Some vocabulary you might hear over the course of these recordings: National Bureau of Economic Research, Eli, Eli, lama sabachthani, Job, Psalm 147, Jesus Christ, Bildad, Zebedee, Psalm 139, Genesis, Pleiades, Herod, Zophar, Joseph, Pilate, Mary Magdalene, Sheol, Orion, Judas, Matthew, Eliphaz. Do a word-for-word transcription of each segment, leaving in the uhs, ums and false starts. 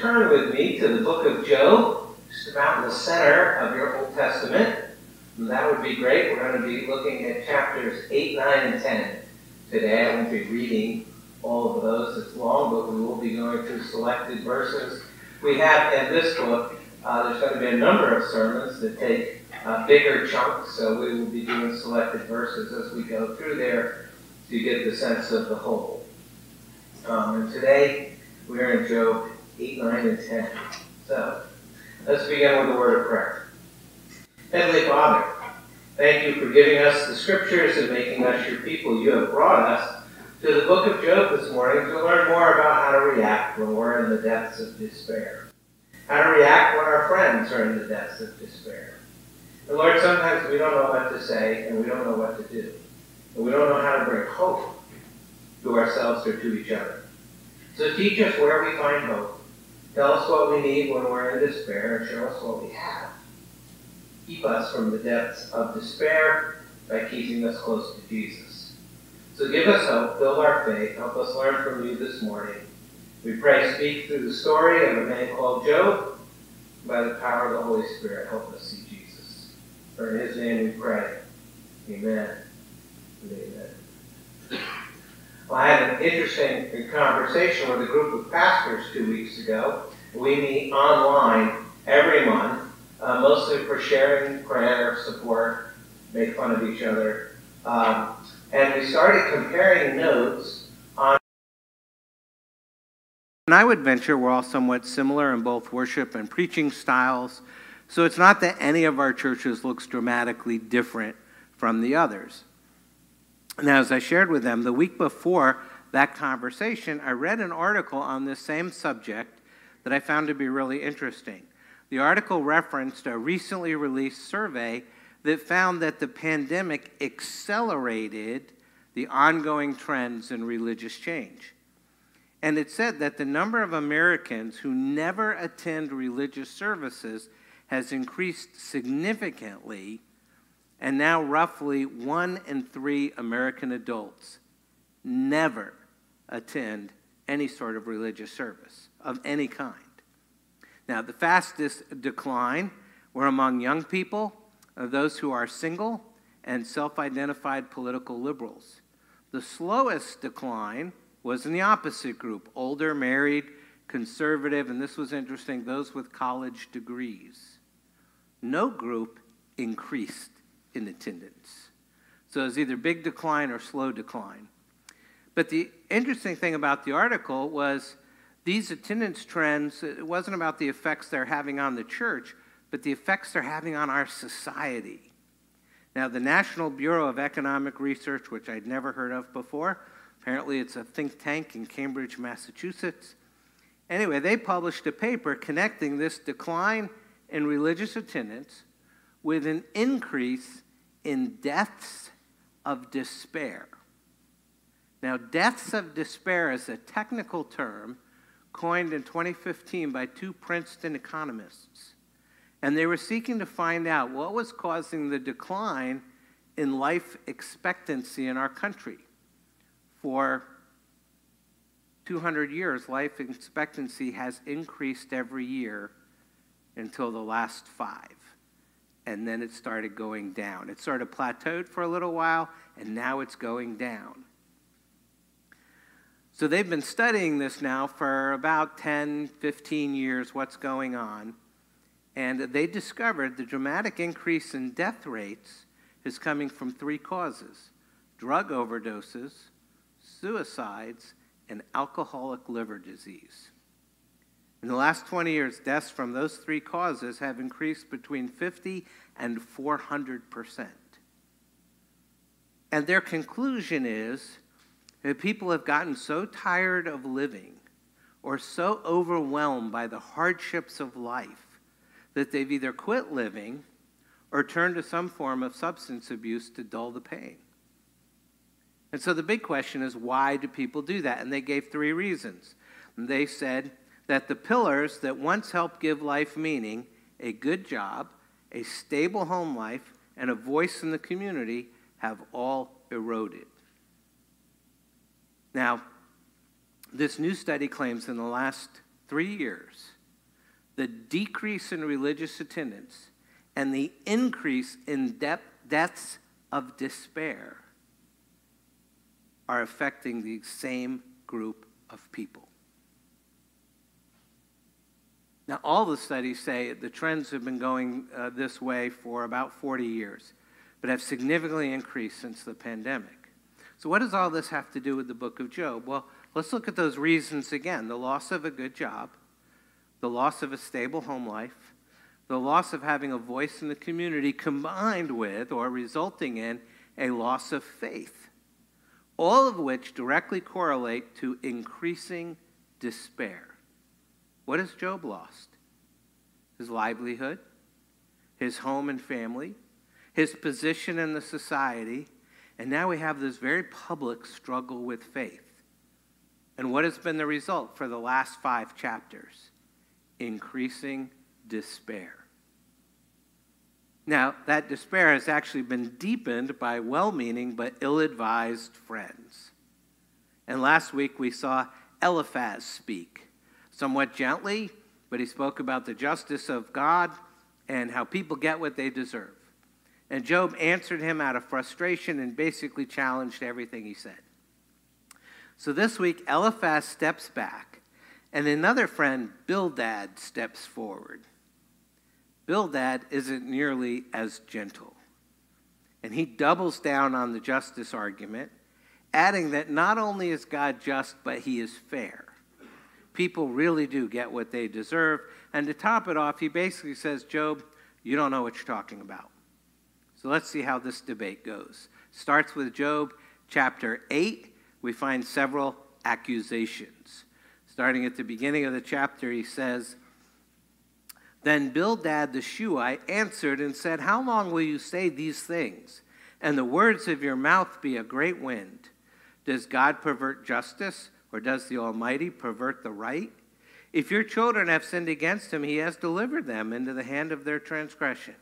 turn with me to the book of Job, just about in the center of your Old Testament. And that would be great. We're going to be looking at chapters eight, nine, and ten today. I won't be reading all of those. It's long, but we will be going through selected verses. We have in this book, uh, there's going to be a number of sermons that take uh, bigger chunks, so we will be doing selected verses as we go through there to get the sense of the whole. Um, and today, we're in Job eight, nine, and ten. So, let's begin with the word of prayer. Heavenly Father, thank you for giving us the scriptures and making us your people. You have brought us to the book of Job this morning to learn more about how to react when we're in the depths of despair. How to react when our friends are in the depths of despair. And Lord, sometimes we don't know what to say and we don't know what to do. And we don't know how to bring hope to ourselves or to each other. So teach us where we find hope. Tell us what we need when we're in despair and show us what we have. Keep us from the depths of despair by keeping us close to Jesus. So give us hope, build our faith, help us learn from you this morning. We pray, speak through the story of a man called Job. By the power of the Holy Spirit, help us see Jesus. For in his name we pray. Amen. Amen. Well, I had an interesting conversation with a group of pastors two weeks ago. We meet online every month, uh, mostly for sharing, prayer, support, make fun of each other. Um, And we started comparing notes on... And I would venture we're all somewhat similar in both worship and preaching styles, so it's not that any of our churches looks dramatically different from the others. Now, as I shared with them, the week before that conversation, I read an article on this same subject that I found to be really interesting. The article referenced a recently released survey that found that the pandemic accelerated the ongoing trends in religious change. And it said that the number of Americans who never attend religious services has increased significantly, and now roughly one in three American adults never attend any sort of religious service of any kind. Now, the fastest decline were among young people, those who are single, and self-identified political liberals. The slowest decline was in the opposite group, older, married, conservative, and this was interesting, those with college degrees. No group increased in attendance. So it was either big decline or slow decline. But the interesting thing about the article was these attendance trends, it wasn't about the effects they're having on the church, but the effects they're having on our society. Now, the National Bureau of Economic Research, which I'd never heard of before, apparently it's a think tank in Cambridge, Massachusetts. Anyway, they published a paper connecting this decline in religious attendance with an increase in deaths of despair. Now, deaths of despair is a technical term coined in twenty fifteen by two Princeton economists. And they were seeking to find out what was causing the decline in life expectancy in our country. For two hundred years, life expectancy has increased every year until the last five. And then it started going down. It sort of plateaued for a little while, and now it's going down. So they've been studying this now for about ten, fifteen years, what's going on. And they discovered the dramatic increase in death rates is coming from three causes: drug overdoses, suicides, and alcoholic liver disease. In the last twenty years, deaths from those three causes have increased between fifty and four hundred percent. And their conclusion is that people have gotten so tired of living or so overwhelmed by the hardships of life that they've either quit living or turned to some form of substance abuse to dull the pain. And so the big question is, why do people do that? And they gave three reasons. And they said that the pillars that once helped give life meaning, a good job, a stable home life, and a voice in the community, have all eroded. Now, this new study claims in the last three years, the decrease in religious attendance and the increase in depth, deaths of despair are affecting the same group of people. Now, all the studies say the trends have been going uh, this way for about forty years, but have significantly increased since the pandemic. So what does all this have to do with the book of Job? Well, let's look at those reasons again. The loss of a good job, the loss of a stable home life, the loss of having a voice in the community, combined with or resulting in a loss of faith, all of which directly correlate to increasing despair. What has Job lost? His livelihood, his home and family, his position in the society, and now we have this very public struggle with faith. And what has been the result for the last five chapters? Increasing despair. Now, that despair has actually been deepened by well-meaning but ill-advised friends. And last week we saw Eliphaz speak. Somewhat gently, but he spoke about the justice of God and how people get what they deserve. And Job answered him out of frustration and basically challenged everything he said. So this week, Eliphaz steps back, and another friend, Bildad, steps forward. Bildad isn't nearly as gentle, and he doubles down on the justice argument, adding that not only is God just, but he is fair. People really do get what they deserve. And to top it off, he basically says, Job, you don't know what you're talking about. So let's see how this debate goes. Starts with Job chapter eight. We find several accusations. Starting at the beginning of the chapter, he says, Then Bildad the Shuhite answered and said, How long will you say these things? And the words of your mouth be a great wind. Does God pervert justice? Or does the Almighty pervert the right? If your children have sinned against him, he has delivered them into the hand of their transgression.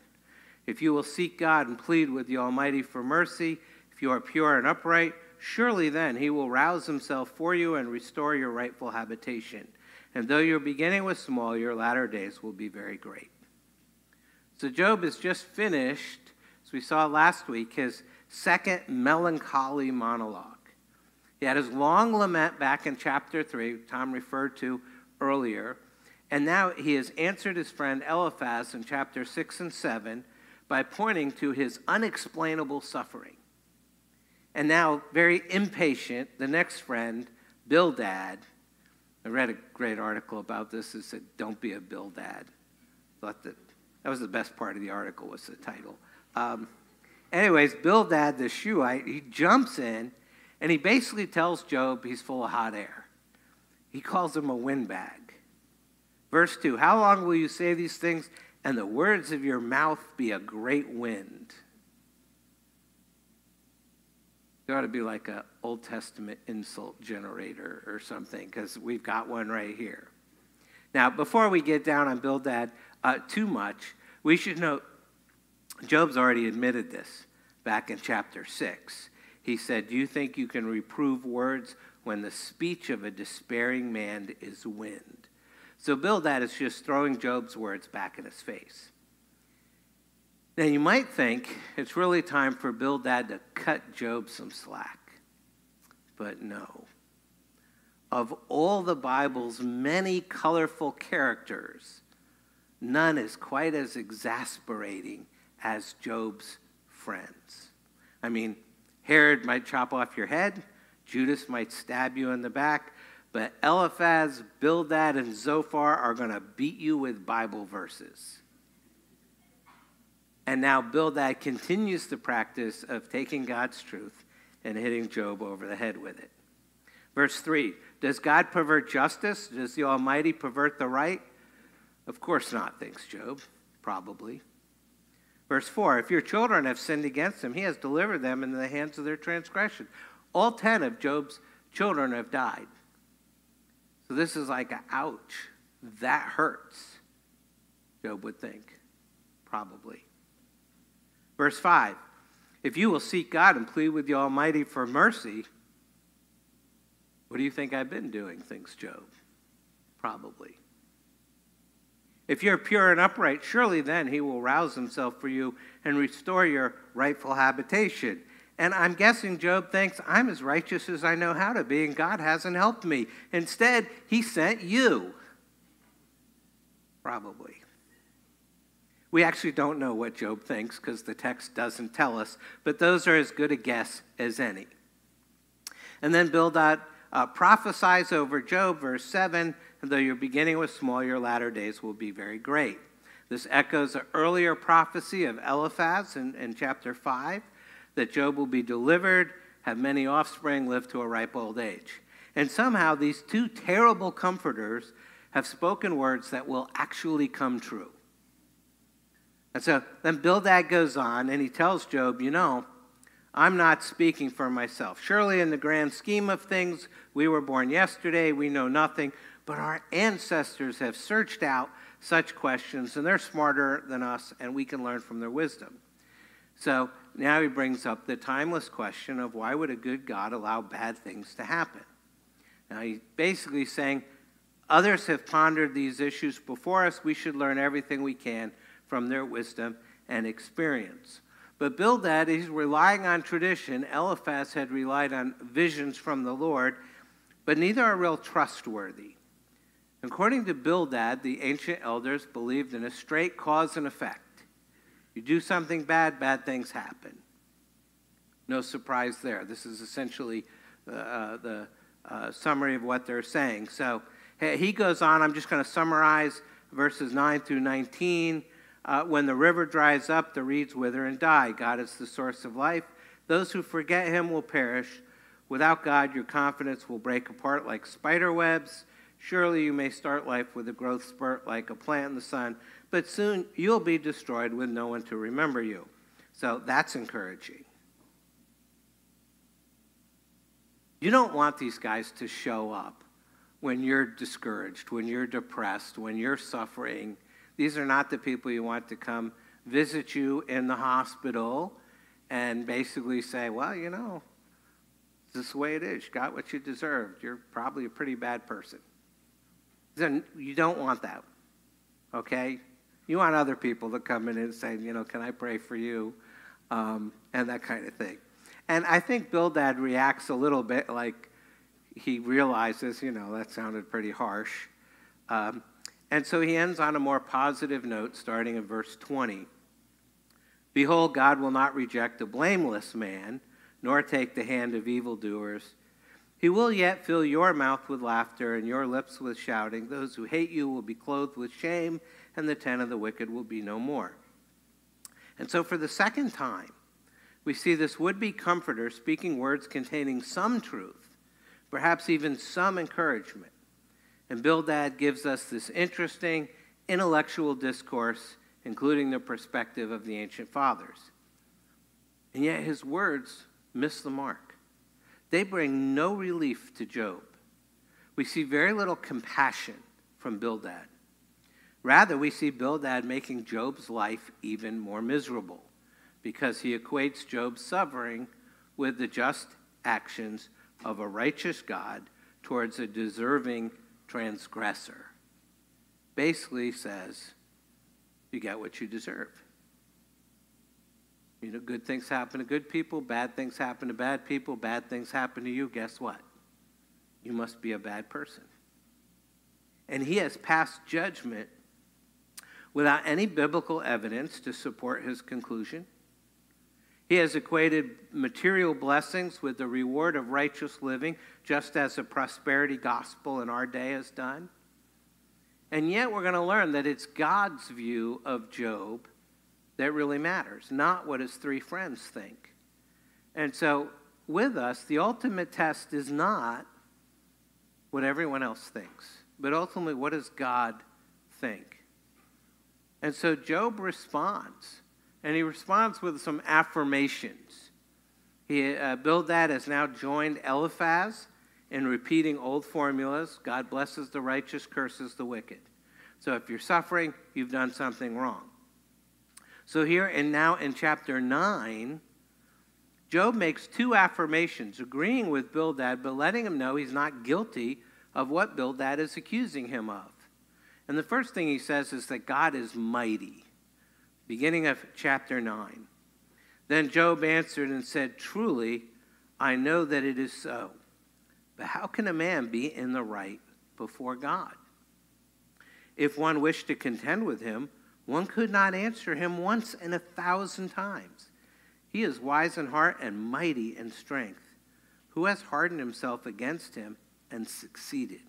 If you will seek God and plead with the Almighty for mercy, if you are pure and upright, surely then he will rouse himself for you and restore your rightful habitation. And though your beginning was small, your latter days will be very great. So Job has just finished, as we saw last week, his second melancholy monologue. He had his long lament back in chapter three, Tom referred to earlier, and now he has answered his friend Eliphaz in chapter six and seven by pointing to his unexplainable suffering. And now, very impatient, the next friend, Bildad, I read a great article about this that said, Don't be a Bildad. Thought that that was the best part of the article was the title. Um, anyways, Bildad the Shuhite, he jumps in, and he basically tells Job he's full of hot air. He calls him a windbag. Verse two, How long will you say these things, and the words of your mouth be a great wind? There ought to be like an Old Testament insult generator or something, because we've got one right here. Now, before we get down on Bildad uh, too much, we should note Job's already admitted this back in chapter six. He said, Do you think you can reprove words when the speech of a despairing man is wind? So Bildad is just throwing Job's words back in his face. Now you might think it's really time for Bildad to cut Job some slack. But no. Of all the Bible's many colorful characters, none is quite as exasperating as Job's friends. I mean, Herod might chop off your head, Judas might stab you in the back, but Eliphaz, Bildad, and Zophar are going to beat you with Bible verses. And now Bildad continues the practice of taking God's truth and hitting Job over the head with it. Verse three, Does God pervert justice? Does the Almighty pervert the right? Of course not, thinks Job, probably. Verse four, If your children have sinned against him, he has delivered them into the hands of their transgression. All ten of Job's children have died. So this is like an ouch. That hurts, Job would think, probably. Verse five, If you will seek God and plead with the Almighty for mercy, what do you think I've been doing, thinks Job, probably. If you're pure and upright, surely then he will rouse himself for you and restore your rightful habitation. And I'm guessing Job thinks, I'm as righteous as I know how to be, and God hasn't helped me. Instead, he sent you. Probably. We actually don't know what Job thinks because the text doesn't tell us, but those are as good a guess as any. And then Bildad uh, prophesies over Job, verse seven, though your beginning was small, your latter days will be very great. This echoes an earlier prophecy of Eliphaz in, in chapter five, that Job will be delivered, have many offspring, live to a ripe old age. And somehow these two terrible comforters have spoken words that will actually come true. And so then Bildad goes on and he tells Job, you know, I'm not speaking for myself. Surely in the grand scheme of things, we were born yesterday, we know nothing, but our ancestors have searched out such questions, and they're smarter than us, and we can learn from their wisdom. So now he brings up the timeless question of why would a good God allow bad things to happen? Now he's basically saying, others have pondered these issues before us. We should learn everything we can from their wisdom and experience. But Bildad is relying on tradition. Eliphaz had relied on visions from the Lord, but neither are real trustworthy. According to Bildad, the ancient elders believed in a straight cause and effect. You do something bad, bad things happen. No surprise there. This is essentially uh, the uh, summary of what they're saying. So he goes on. I'm just going to summarize verses nine through nineteen. Uh, when the river dries up, the reeds wither and die. God is the source of life. Those who forget him will perish. Without God, your confidence will break apart like spider webs. Surely you may start life with a growth spurt like a plant in the sun, but soon you'll be destroyed with no one to remember you. So that's encouraging. You don't want these guys to show up when you're discouraged, when you're depressed, when you're suffering. These are not the people you want to come visit you in the hospital and basically say, well, you know, this is the way it is. You got what you deserved. You're probably a pretty bad person. Then you don't want that, okay? You want other people to come in and say, you know, can I pray for you? Um, and that kind of thing. And I think Bildad reacts a little bit like he realizes, you know, that sounded pretty harsh. Um, and so he ends on a more positive note, starting in verse twenty. Behold, God will not reject a blameless man, nor take the hand of evildoers. He will yet fill your mouth with laughter and your lips with shouting. Those who hate you will be clothed with shame, and the tent of the wicked will be no more. And so for the second time, we see this would-be comforter speaking words containing some truth, perhaps even some encouragement. And Bildad gives us this interesting intellectual discourse, including the perspective of the ancient fathers. And yet his words miss the mark. They bring no relief to Job. We see very little compassion from Bildad. Rather, we see Bildad making Job's life even more miserable because he equates Job's suffering with the just actions of a righteous God towards a deserving transgressor. Basically says, you get what you deserve. You know, good things happen to good people, bad things happen to bad people, bad things happen to you. Guess what? You must be a bad person. And he has passed judgment without any biblical evidence to support his conclusion. He has equated material blessings with the reward of righteous living, just as the prosperity gospel in our day has done. And yet we're going to learn that it's God's view of Job that really matters, not what his three friends think. And so with us, the ultimate test is not what everyone else thinks, but ultimately what does God think? And so Job responds, and he responds with some affirmations. He, uh, Bildad has now joined Eliphaz in repeating old formulas. God blesses the righteous, curses the wicked. So if you're suffering, you've done something wrong. So here and now in chapter nine, Job makes two affirmations, agreeing with Bildad, but letting him know he's not guilty of what Bildad is accusing him of. And the first thing he says is that God is mighty. Beginning of chapter nine. Then Job answered and said, "Truly, I know that it is so. But how can a man be in the right before God? If one wished to contend with him, one could not answer him once in a thousand times. He is wise in heart and mighty in strength. Who has hardened himself against him and succeeded?"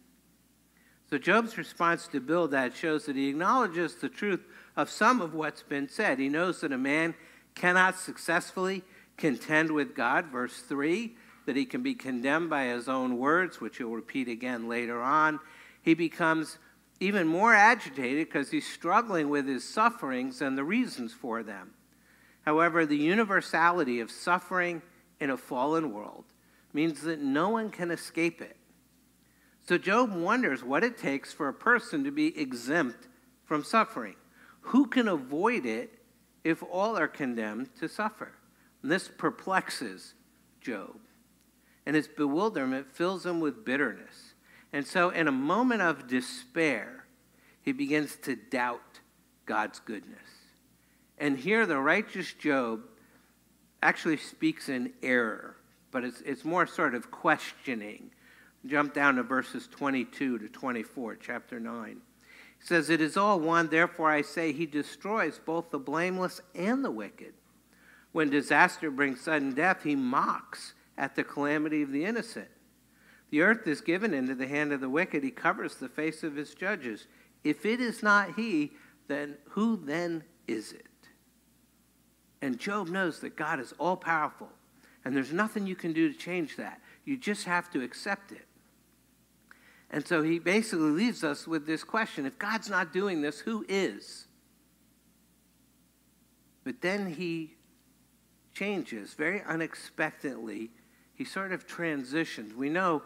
So Job's response to Bildad shows that he acknowledges the truth of some of what's been said. He knows that a man cannot successfully contend with God, verse three, that he can be condemned by his own words, which he'll repeat again later on. He becomes even more agitated because he's struggling with his sufferings and the reasons for them. However, the universality of suffering in a fallen world means that no one can escape it. So Job wonders what it takes for a person to be exempt from suffering. Who can avoid it if all are condemned to suffer? And this perplexes Job, and his bewilderment fills him with bitterness. And so in a moment of despair, he begins to doubt God's goodness. And here the righteous Job actually speaks in error, but it's, it's more sort of questioning. Jump down to verses twenty-two to twenty-four, chapter nine. He says, "It is all one, therefore I say he destroys both the blameless and the wicked. When disaster brings sudden death, he mocks at the calamity of the innocent. The earth is given into the hand of the wicked. He covers the face of his judges. If it is not he, then who then is it?" And Job knows that God is all-powerful, and there's nothing you can do to change that. You just have to accept it. And so he basically leaves us with this question: if God's not doing this, who is? But then he changes very unexpectedly. He sort of transitions. We know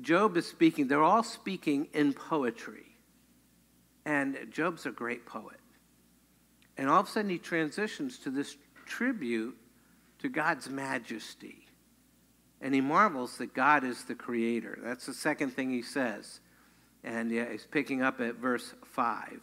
Job is speaking. They're all speaking in poetry. And Job's a great poet. And all of a sudden he transitions to this tribute to God's majesty. And he marvels that God is the creator. That's the second thing he says. And yeah, he's picking up at verse five.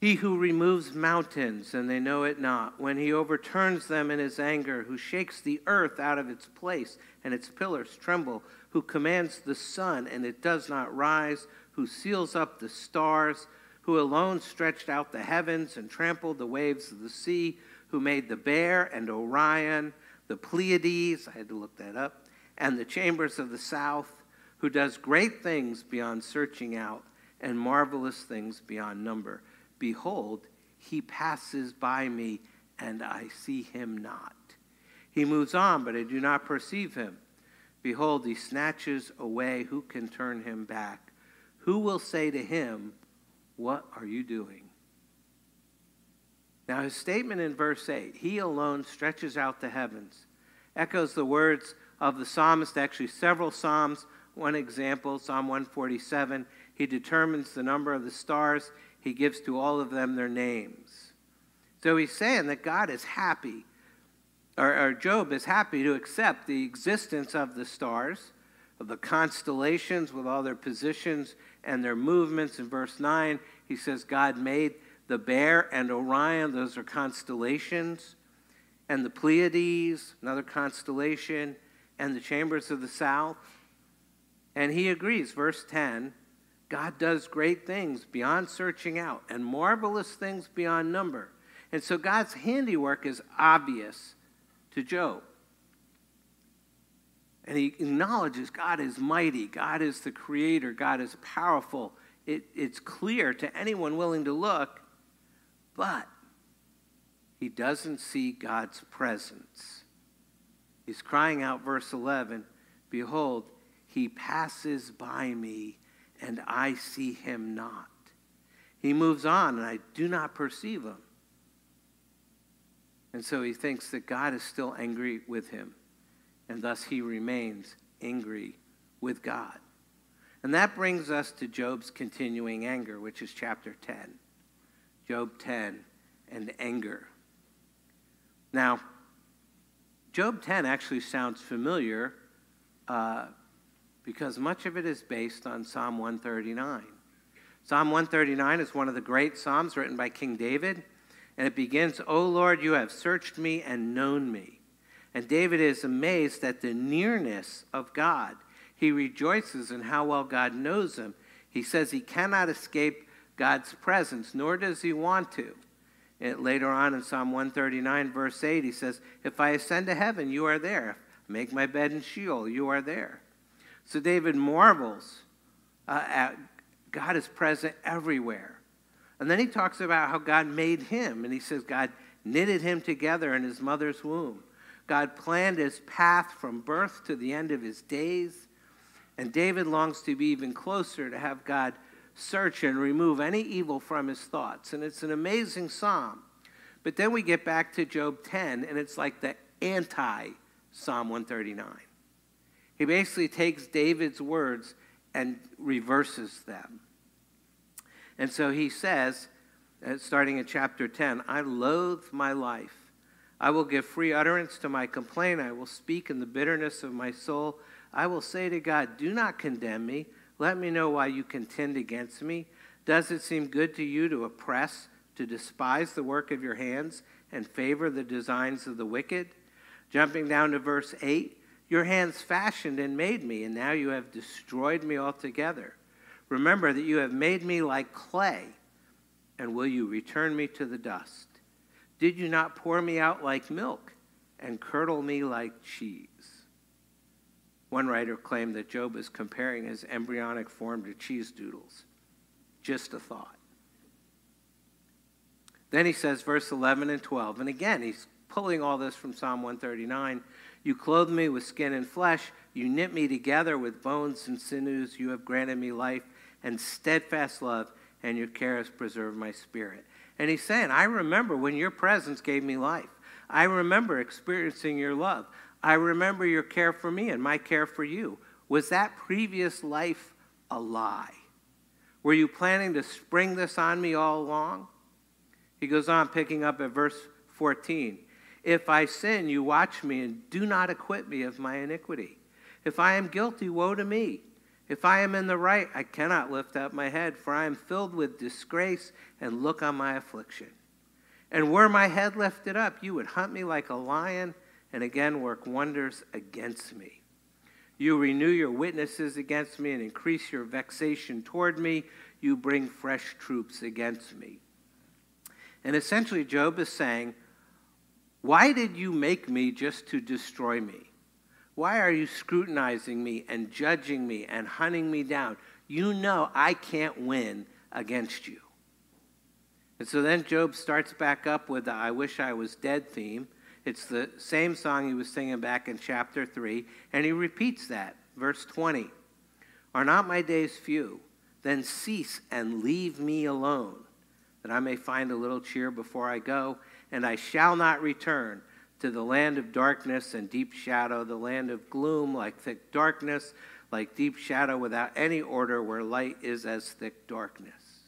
"He who removes mountains, and they know it not, when he overturns them in his anger, who shakes the earth out of its place, and its pillars tremble, who commands the sun, and it does not rise, who seals up the stars, who alone stretched out the heavens and trampled the waves of the sea, who made the bear and Orion, the Pleiades," I had to look that up, "and the chambers of the south, who does great things beyond searching out, and marvelous things beyond number. Behold, he passes by me, and I see him not. He moves on, but I do not perceive him. Behold, he snatches away. Who can turn him back? Who will say to him, 'What are you doing?'" Now his statement in verse eight, "He alone stretches out the heavens," echoes the words of the psalmist, actually several psalms. One example, Psalm one forty-seven, "He determines the number of the stars. He gives to all of them their names." So he's saying that God is happy, or, or Job is happy to accept the existence of the stars, of the constellations with all their positions and their movements. In verse nine, he says God made the bear and Orion. Those are constellations. And the Pleiades, another constellation, and the chambers of the south. And he agrees, verse ten, God does great things beyond searching out and marvelous things beyond number. And so God's handiwork is obvious to Job. And he acknowledges God is mighty, God is the creator, God is powerful. It, it's clear to anyone willing to look, but he doesn't see God's presence. He's crying out, verse eleven, "Behold, he passes by me, and I see him not. He moves on, and I do not perceive him." And so he thinks that God is still angry with him, and thus he remains angry with God. And that brings us to Job's continuing anger, which is chapter ten. Job ten and anger. Now, Job ten actually sounds familiar, uh, because much of it is based on Psalm one thirty-nine. Psalm one thirty-nine is one of the great Psalms written by King David, and it begins, "O Lord, you have searched me and known me." And David is amazed at the nearness of God. He rejoices in how well God knows him. He says he cannot escape God's presence, nor does he want to. And later on in Psalm one thirty-nine, verse eight, he says, "If I ascend to heaven, you are there. Make my bed in Sheol, you are there." So David marvels uh, at God is present everywhere. And then he talks about how God made him, and he says God knitted him together in his mother's womb. God planned his path from birth to the end of his days. And David longs to be even closer, to have God search and remove any evil from his thoughts. And it's an amazing psalm. But then we get back to Job ten, and it's like the anti-Psalm one thirty-nine. He basically takes David's words and reverses them. And so he says, starting in chapter ten, "I loathe my life. I will give free utterance to my complaint. I will speak in the bitterness of my soul. I will say to God, do not condemn me. Let me know why you contend against me. Does it seem good to you to oppress, to despise the work of your hands, and favor the designs of the wicked?" Jumping down to verse eight, "Your hands fashioned and made me, and now you have destroyed me altogether. Remember that you have made me like clay, and will you return me to the dust? Did you not pour me out like milk and curdle me like cheese?" One writer claimed that Job is comparing his embryonic form to cheese doodles. Just a thought. Then he says, verse eleven and twelve, and again, he's pulling all this from Psalm one thirty-nine, "You clothed me with skin and flesh. You knit me together with bones and sinews. You have granted me life and steadfast love, and your care has preserved my spirit." And he's saying, I remember when your presence gave me life. I remember experiencing your love. I remember your care for me and my care for you. Was that previous life a lie? Were you planning to spring this on me all along? He goes on, picking up at verse fourteen. "If I sin, you watch me and do not acquit me of my iniquity. If I am guilty, woe to me. If I am in the right, I cannot lift up my head, for I am filled with disgrace and look on my affliction. And were my head lifted up, you would hunt me like a lion and again work wonders against me. You renew your witnesses against me and increase your vexation toward me. You bring fresh troops against me." And essentially Job is saying, why did you make me just to destroy me? Why are you scrutinizing me and judging me and hunting me down? You know I can't win against you. And so then Job starts back up with the "I wish I was dead" theme. It's the same song he was singing back in chapter three, and he repeats that. Verse twenty, "Are not my days few? Then cease and leave me alone, that I may find a little cheer before I go. And I shall not return to the land of darkness and deep shadow, the land of gloom, like thick darkness, like deep shadow without any order, where light is as thick darkness."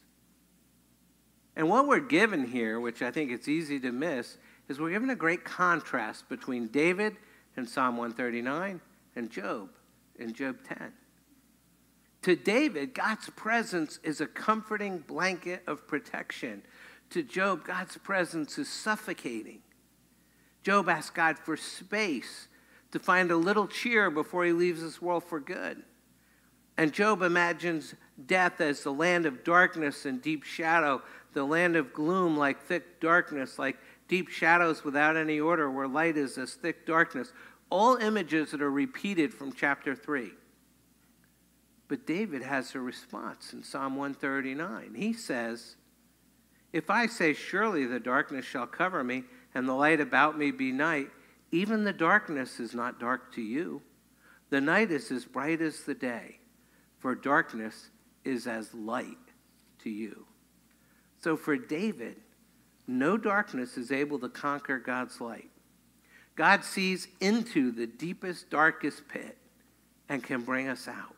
And what we're given here, which I think it's easy to miss, is we're given a great contrast between David in Psalm one thirty-nine and Job in Job ten. To David, God's presence is a comforting blanket of protection. To Job, God's presence is suffocating. Job asks God for space to find a little cheer before he leaves this world for good. And Job imagines death as the land of darkness and deep shadow, the land of gloom like thick darkness, like deep shadows without any order, where light is as thick darkness. All images that are repeated from chapter three. But David has a response in Psalm one thirty-nine. He says, "If I say, surely the darkness shall cover me, and the light about me be night, even the darkness is not dark to you. The night is as bright as the day, for darkness is as light to you." So for David, no darkness is able to conquer God's light. God sees into the deepest, darkest pit and can bring us out.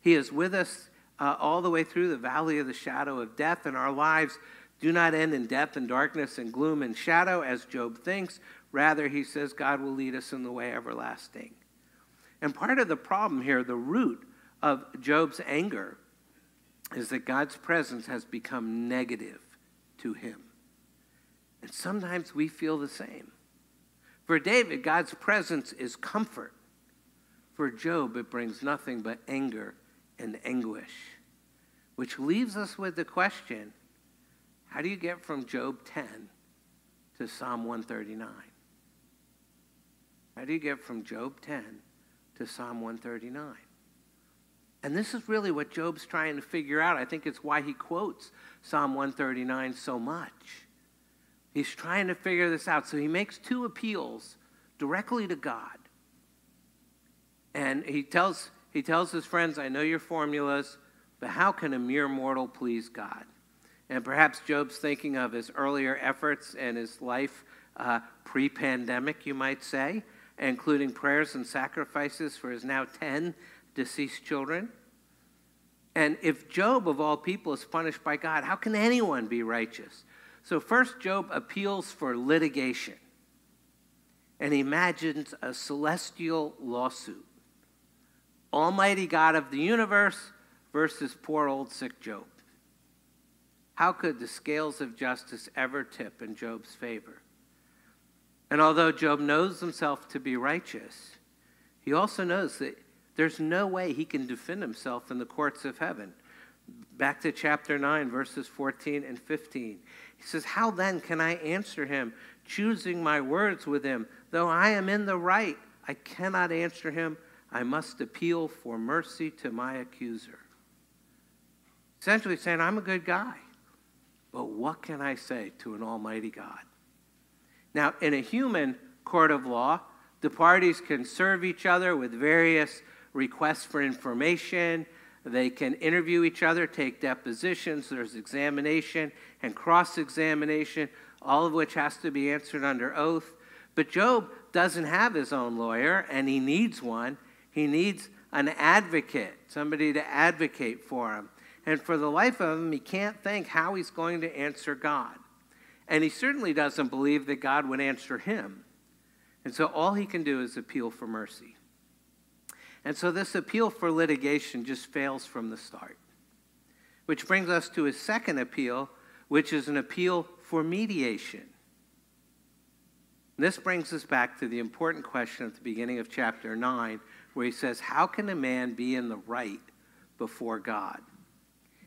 He is with us uh, all the way through the valley of the shadow of death, and our lives do not end in death and darkness and gloom and shadow, as Job thinks. Rather, he says, God will lead us in the way everlasting. And part of the problem here, the root of Job's anger, is that God's presence has become negative to him. And sometimes we feel the same. For David, God's presence is comfort. For Job, it brings nothing but anger and anguish, which leaves us with the question, how do you get from Job ten to Psalm one thirty-nine? How do you get from Job ten to Psalm one thirty-nine? And this is really what Job's trying to figure out. I think it's why he quotes Psalm one thirty-nine so much. He's trying to figure this out. So he makes two appeals directly to God. And he tells, he tells his friends, I know your formulas, but how can a mere mortal please God? And perhaps Job's thinking of his earlier efforts and his life uh, pre-pandemic, you might say, including prayers and sacrifices for his now ten deceased children. And if Job, of all people, is punished by God, how can anyone be righteous? So first, Job appeals for litigation. And he imagines a celestial lawsuit. Almighty God of the universe versus poor old sick Job. How could the scales of justice ever tip in Job's favor? And although Job knows himself to be righteous, he also knows that there's no way he can defend himself in the courts of heaven. Back to chapter nine, verses fourteen and fifteen. He says, how then can I answer him, choosing my words with him? Though I am in the right, I cannot answer him. I must appeal for mercy to my accuser. Essentially saying, I'm a good guy, but what can I say to an almighty God? Now, in a human court of law, the parties can serve each other with various requests for information. They can interview each other, take depositions. There's examination and cross-examination, all of which has to be answered under oath. But Job doesn't have his own lawyer, and he needs one. He needs an advocate, somebody to advocate for him. And for the life of him, he can't think how he's going to answer God. And he certainly doesn't believe that God would answer him. And so all he can do is appeal for mercy. And so this appeal for litigation just fails from the start, which brings us to his second appeal, which is an appeal for mediation. And this brings us back to the important question at the beginning of chapter nine, where he says, how can a man be in the right before God?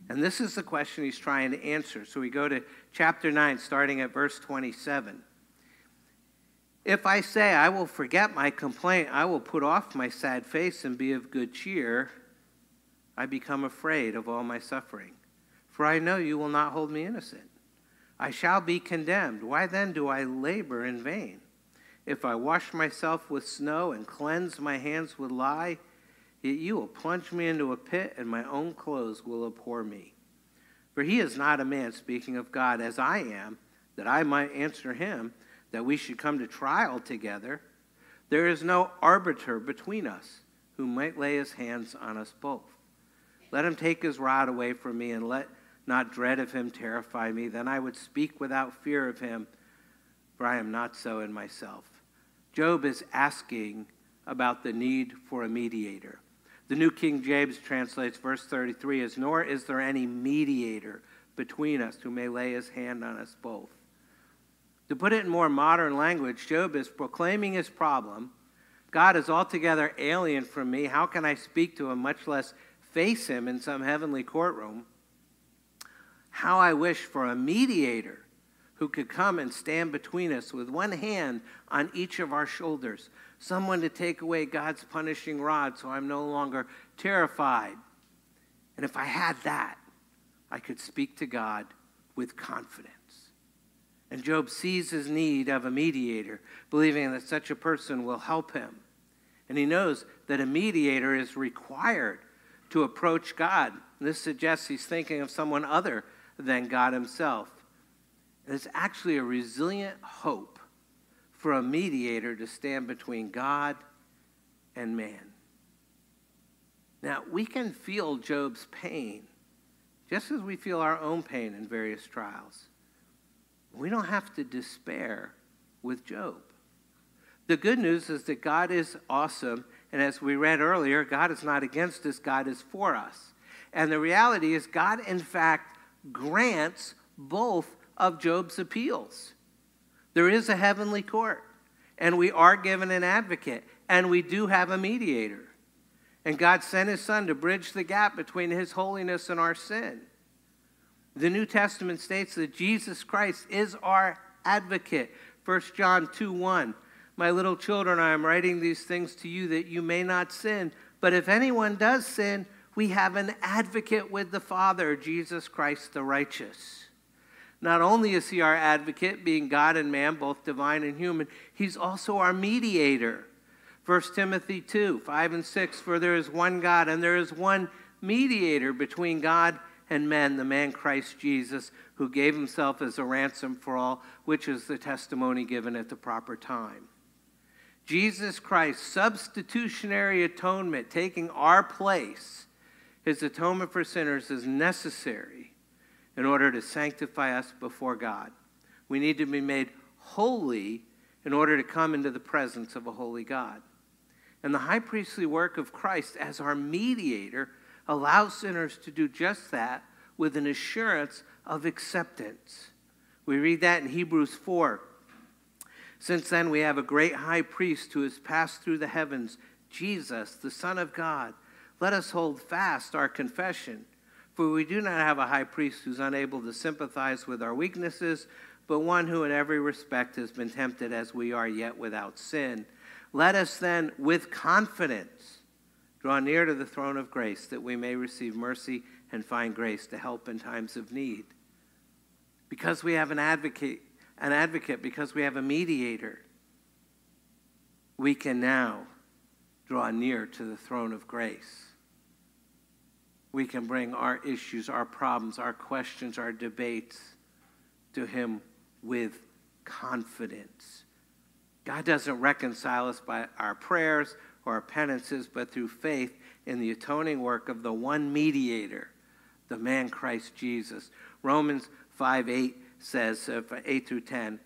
And this is the question he's trying to answer. So we go to chapter nine, starting at verse twenty-seven. If I say, I will forget my complaint, I will put off my sad face and be of good cheer, I become afraid of all my suffering. For I know you will not hold me innocent. I shall be condemned. Why then do I labor in vain? If I wash myself with snow and cleanse my hands with lye, yet you will plunge me into a pit, and my own clothes will abhor me. For he is not a man, speaking of God, as I am, that I might answer him, that we should come to trial together. There is no arbiter between us who might lay his hands on us both. Let him take his rod away from me, and let not dread of him terrify me. Then I would speak without fear of him, for I am not so in myself. Job is asking about the need for a mediator. The New King James translates verse thirty-three as, nor is there any mediator between us who may lay his hand on us both. To put it in more modern language, Job is proclaiming his problem. God is altogether alien from me. How can I speak to him, much less face him in some heavenly courtroom? How I wish for a mediator who could come and stand between us with one hand on each of our shoulders, someone to take away God's punishing rod so I'm no longer terrified. And if I had that, I could speak to God with confidence. And Job sees his need of a mediator, believing that such a person will help him. And he knows that a mediator is required to approach God. And this suggests he's thinking of someone other than God himself. And it's actually a resilient hope for a mediator to stand between God and man. Now, we can feel Job's pain, just as we feel our own pain in various trials. We don't have to despair with Job. The good news is that God is awesome, and as we read earlier, God is not against us, God is for us. And the reality is God, in fact, grants both of Job's appeals. There is a heavenly court, and we are given an advocate, and we do have a mediator. And God sent his son to bridge the gap between his holiness and our sin. The New Testament states that Jesus Christ is our advocate. First John two one, my little children, I am writing these things to you that you may not sin. But if anyone does sin, we have an advocate with the Father, Jesus Christ the righteous. Not only is he our advocate, being God and man, both divine and human, he's also our mediator. First Timothy two, five and six, for there is one God and there is one mediator between God and men, the man Christ Jesus, who gave himself as a ransom for all, which is the testimony given at the proper time. Jesus Christ, substitutionary atonement, taking our place, his atonement for sinners is necessary in order to sanctify us before God. We need to be made holy in order to come into the presence of a holy God. And the high priestly work of Christ as our mediator allows sinners to do just that with an assurance of acceptance. We read that in Hebrews four. Since then we have a great high priest who has passed through the heavens, Jesus, the Son of God. Let us hold fast our confession, for we do not have a high priest who's unable to sympathize with our weaknesses, but one who in every respect has been tempted as we are, yet without sin. Let us then, with confidence, draw near to the throne of grace, that we may receive mercy and find grace to help in times of need. Because we have an advocate, an advocate, because we have a mediator, we can now draw near to the throne of grace. We can bring our issues, our problems, our questions, our debates to him with confidence. God doesn't reconcile us by our prayers or our penances, but through faith in the atoning work of the one mediator, the man Christ Jesus. Romans five eight says, eight through ten,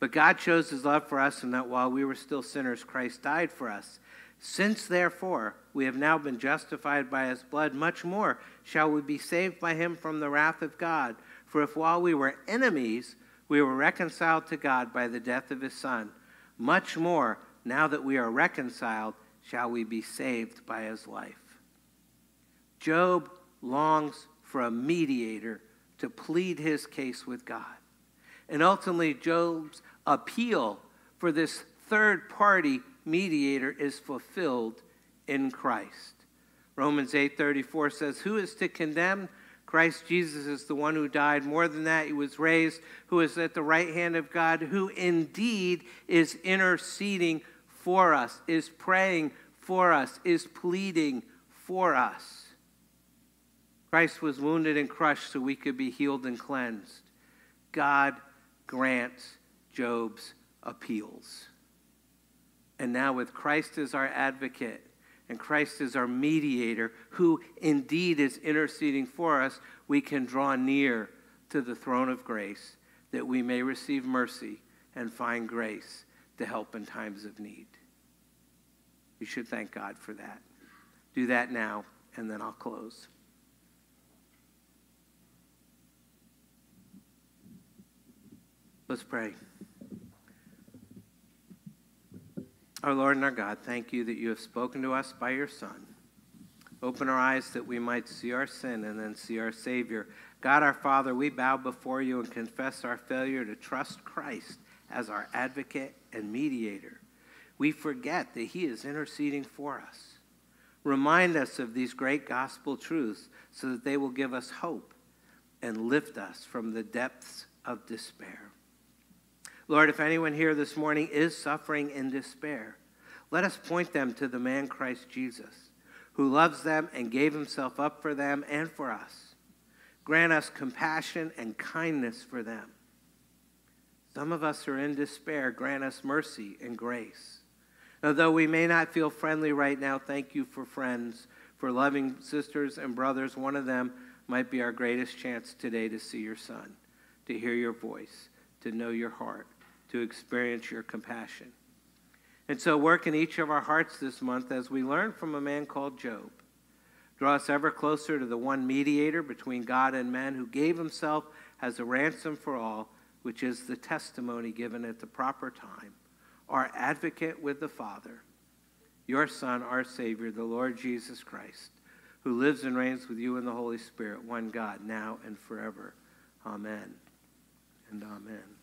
but God shows his love for us in that while we were still sinners, Christ died for us. Since therefore we have now been justified by his blood, much more shall we be saved by him from the wrath of God. For if while we were enemies, we were reconciled to God by the death of his Son, much more, now that we are reconciled, shall we be saved by his life. Job longs for a mediator to plead his case with God. And ultimately, Job's appeal for this third-party mediator is fulfilled in Christ. Romans eight thirty-four says, who is to condemn? Christ Jesus is the one who died. More than that, he was raised, who is at the right hand of God, who indeed is interceding for us, is praying for us, is pleading for us. Christ was wounded and crushed so we could be healed and cleansed. God grants Job's appeals. And now with Christ as our advocate, and Christ is our mediator, who indeed is interceding for us, we can draw near to the throne of grace that we may receive mercy and find grace to help in times of need. You should thank God for that. Do that now, and then I'll close. Let's pray. Our Lord and our God, thank you that you have spoken to us by your Son. Open our eyes that we might see our sin and then see our Savior. God, our Father, we bow before you and confess our failure to trust Christ as our advocate and mediator. We forget that he is interceding for us. Remind us of these great gospel truths so that they will give us hope and lift us from the depths of despair. Lord, if anyone here this morning is suffering in despair, let us point them to the man Christ Jesus, who loves them and gave himself up for them and for us. Grant us compassion and kindness for them. Some of us are in despair. Grant us mercy and grace. Although we may not feel friendly right now, thank you for friends, for loving sisters and brothers. One of them might be our greatest chance today to see your Son, to hear your voice, to know your heart, to experience your compassion. And so work in each of our hearts this month as we learn from a man called Job. Draw us ever closer to the one mediator between God and men, who gave himself as a ransom for all, which is the testimony given at the proper time, our advocate with the Father, your Son, our Savior, the Lord Jesus Christ, who lives and reigns with you in the Holy Spirit, one God, now and forever. Amen and amen.